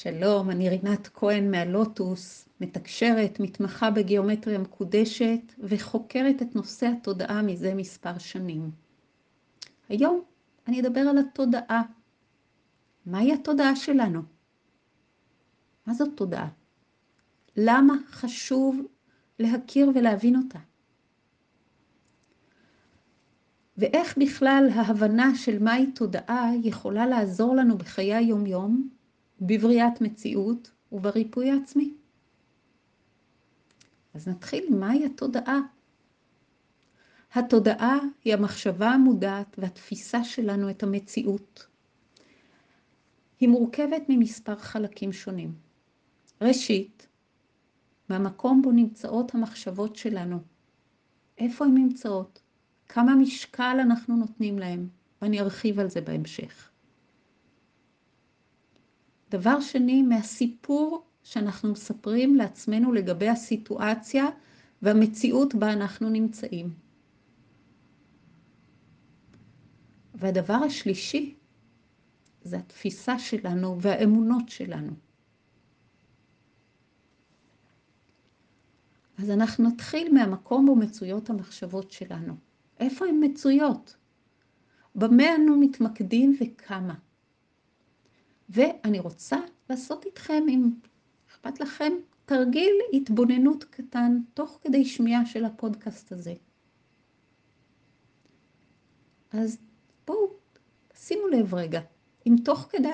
שלום, אני רינת כהן מהלוטוס, מתקשרת, מתמחה בגיאומטריה מקודשת וחוקרת את נושא התודעה מזה מספר שנים. היום אני אדבר על התודעה. מהי התודעה שלנו? מה זאת תודעה? למה חשוב להכיר ולהבין אותה? ואיך בכלל ההבנה של מהי תודעה יכולה לעזור לנו בחיי היום-יום? בבריאת מציאות ובריפוי עצמי. אז נתחיל מהי התודעה. התודעה היא המחשבה המודעת והתפיסה שלנו את המציאות. היא מורכבת ממספר חלקים שונים. ראשית, מהמקום בו נמצאות המחשבות שלנו. איפה הן נמצאות? כמה משקל אנחנו נותנים להם? ואני ארחיב על זה בהמשך. דבר שני, מהסיפור שאנחנו מספרים לעצמנו לגבי הסיטואציה והמציאות בה אנחנו נמצאים. והדבר השלישי, זה התפיסה שלנו והאמונות שלנו. אז אנחנו נתחיל מהמקום בו מצויות המחשבות שלנו. איפה הן מצויות? במה אנו מתמקדים וכמה? ואני רוצה לעשות איתכם, אם אכפת לכם, תרגיל התבוננות קטן, תוך כדי שמיעה של הפודקאסט הזה. אז בואו, שימו לב רגע, אם תוך כדי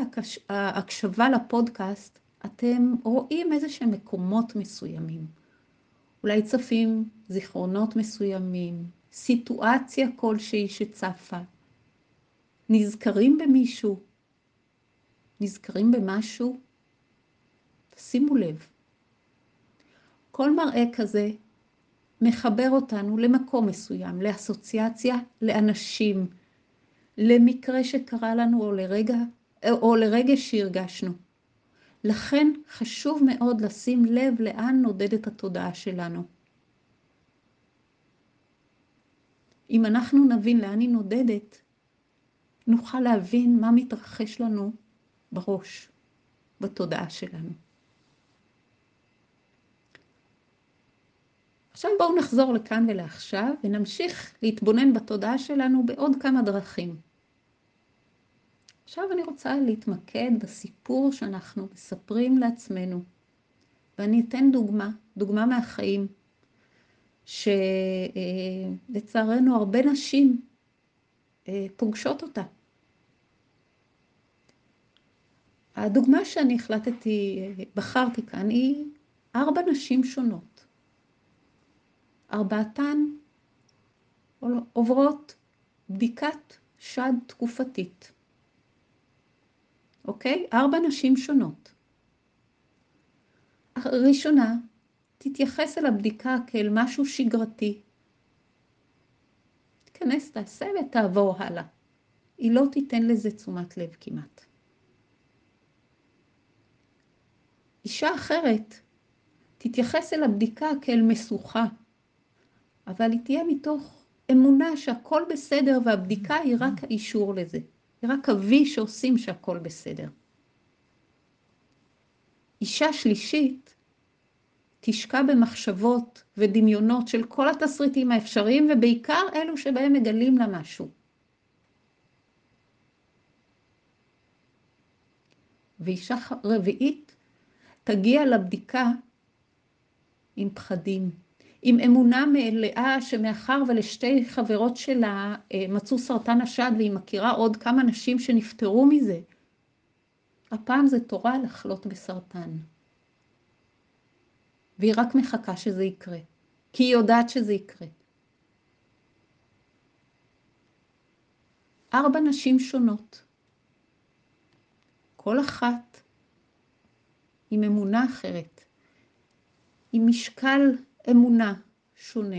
ההקשבה לפודקאסט, אתם רואים איזשהם מקומות מסוימים. אולי צפים זיכרונות מסוימים, סיטואציה כלשהי שצפה, נזכרים במישהו, נזכרים במשהו, שימו לב. כל מראה כזה מחבר אותנו למקום מסוים, לאסוציאציה, לאנשים, למקרה שקרה לנו או לרגע, או לרגע שהרגשנו. לכן חשוב מאוד לשים לב לאן נודדת התודעה שלנו. אם אנחנו נבין לאן היא נודדת, נוכל להבין מה מתרחש לנו בראש, בתודעה שלנו. עכשיו בואו נחזור לכאן ולעכשיו, ונמשיך להתבונן בתודעה שלנו בעוד כמה דרכים. עכשיו אני רוצה להתמקד בסיפור שאנחנו מספרים לעצמנו, ואני אתן דוגמה מהחיים, שלצערנו הרבה נשים פוגשות אותה. הדוגמה שאני בחרתי כאן היא 4 נשים שונות. 4תן עוברות בדיקת שד תקופתית. אוקיי? 4 נשים שונות. הראשונה תתייחס אל הבדיקה כאל משהו שגרתי. תיכנס, תעשה ותעבור הלאה. היא לא תיתן לזה תשומת לב כמעט. אישה אחרת תתייחס אל הבדיקה כאל מסוכה, אבל היא תהיה מתוך אמונה שהכל בסדר, והבדיקה היא רק האישור לזה. היא רק אבי שעושים שהכל בסדר. אישה שלישית תשקע במחשבות ודמיונות של כל התסריטים האפשריים, ובעיקר אלו שבהם מגלים לה משהו. ואישה רביעית תגיע לבדיקה עם פחדים, עם אמונה מלאה שמאחר ולשתי חברות שלה מצאו סרטן השד, והיא מכירה עוד כמה נשים שנפטרו מזה. הפעם זה תורה לחלות בסרטן. והיא רק מחכה שזה יקרה, כי היא יודעת שזה יקרה. 4 נשים שונות. כל אחת עם אמונה אחרת, עם משקל אמונה שונה.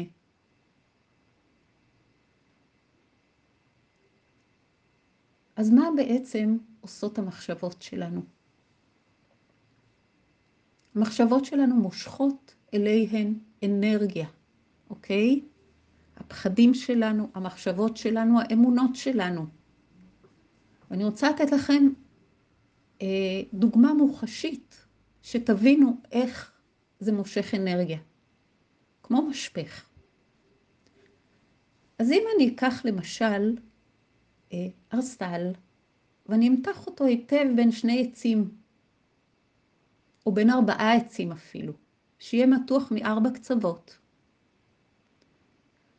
אז מה בעצם עושות המחשבות שלנו? המחשבות שלנו מושכות אליהן אנרגיה, אוקיי? הפחדים שלנו, המחשבות שלנו, האמונות שלנו. ואני רוצה לתת לכם דוגמה מוחשית, שתבינו איך זה מושך אנרגיה, כמו משפך. אז אם אני אקח למשל ארסל, ואני אמתח אותו היטב בין שני עצים, או בין 4 עצים אפילו, שיהיה מתוח מ4 קצוות,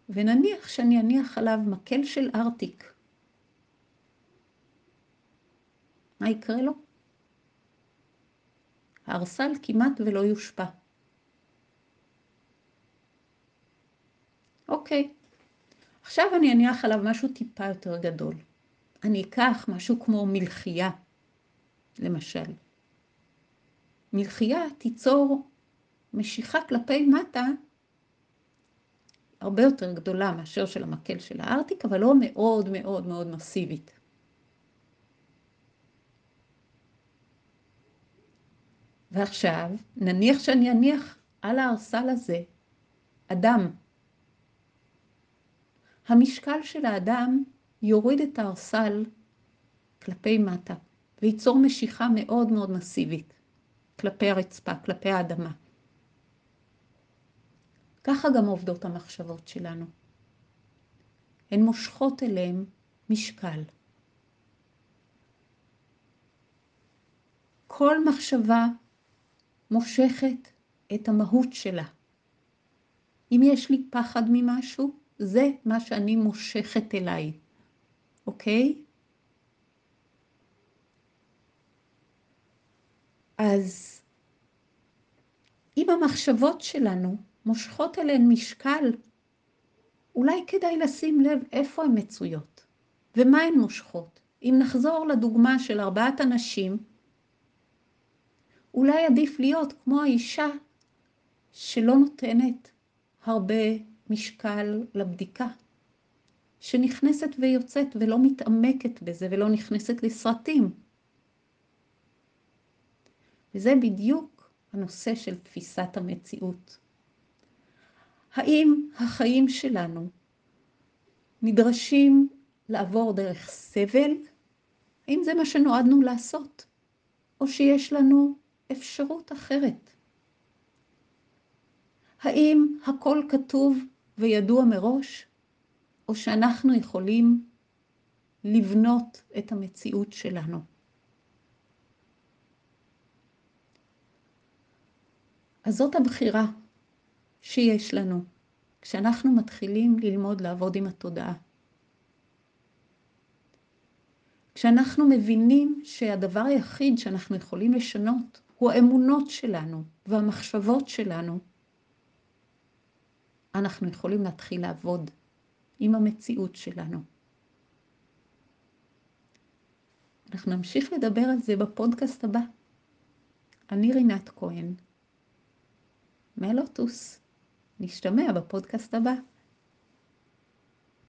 ונניח שאני אניח עליו מקל של ארטיק, מה יקרה לו? הארסל כמעט ולא יושפע. אוקיי, עכשיו אני אניח עליו משהו טיפה יותר גדול. אני אקח משהו כמו מלחייה, למשל. מלחייה תיצור משיכה כלפי מטה, הרבה יותר גדולה מאשר של המקל של הארטיק, אבל לא מאוד מאוד מאוד מסיבית. ועכשיו נניח שאני אניח על הארסל הזה אדם. המשקל של האדם יוריד את הארסל כלפי מטה, וייצור משיכה מאוד מאוד מסיבית, כלפי הרצפה, כלפי האדמה. ככה גם עובדות המחשבות שלנו. הן מושכות אליהם משקל. כל מחשבה מושכת את המהות שלה. אם יש לי פחד ממשהו, זה מה שאני מושכת אליי. אוקיי? אז אם המחשבות שלנו מושכות אליהן משקל, אולי כדאי לשים לב איפה הן מצויות ומה הן מושכות. אם נחזור לדוגמה של 4 אנשים, אולי עדיף להיות כמו האישה שלא נותנת הרבה משקל לבדיקה, שנכנסת ויוצאת ולא מתעמקת בזה ולא נכנסת לסרטים. וזה בדיוק הנושא של תפיסת המציאות. האם החיים שלנו נדרשים לעבור דרך סבל? האם זה מה שנועדנו לעשות? או שיש לנו אפשרות אחרת? האם הכל כתוב וידוע מראש? או שאנחנו יכולים לבנות את המציאות שלנו? אז זאת הבחירה שיש לנו כשאנחנו מתחילים ללמוד לעבוד עם התודעה. כשאנחנו מבינים שהדבר היחיד שאנחנו יכולים לשנות הוא האמונות שלנו והמחשבות שלנו, אנחנו יכולים להתחיל לעבוד עם המציאות שלנו. אנחנו נמשיך לדבר על זה בפודקאסט הבא. אני רינת כהן, מהלוטוס. נשתמע בפודקאסט הבא.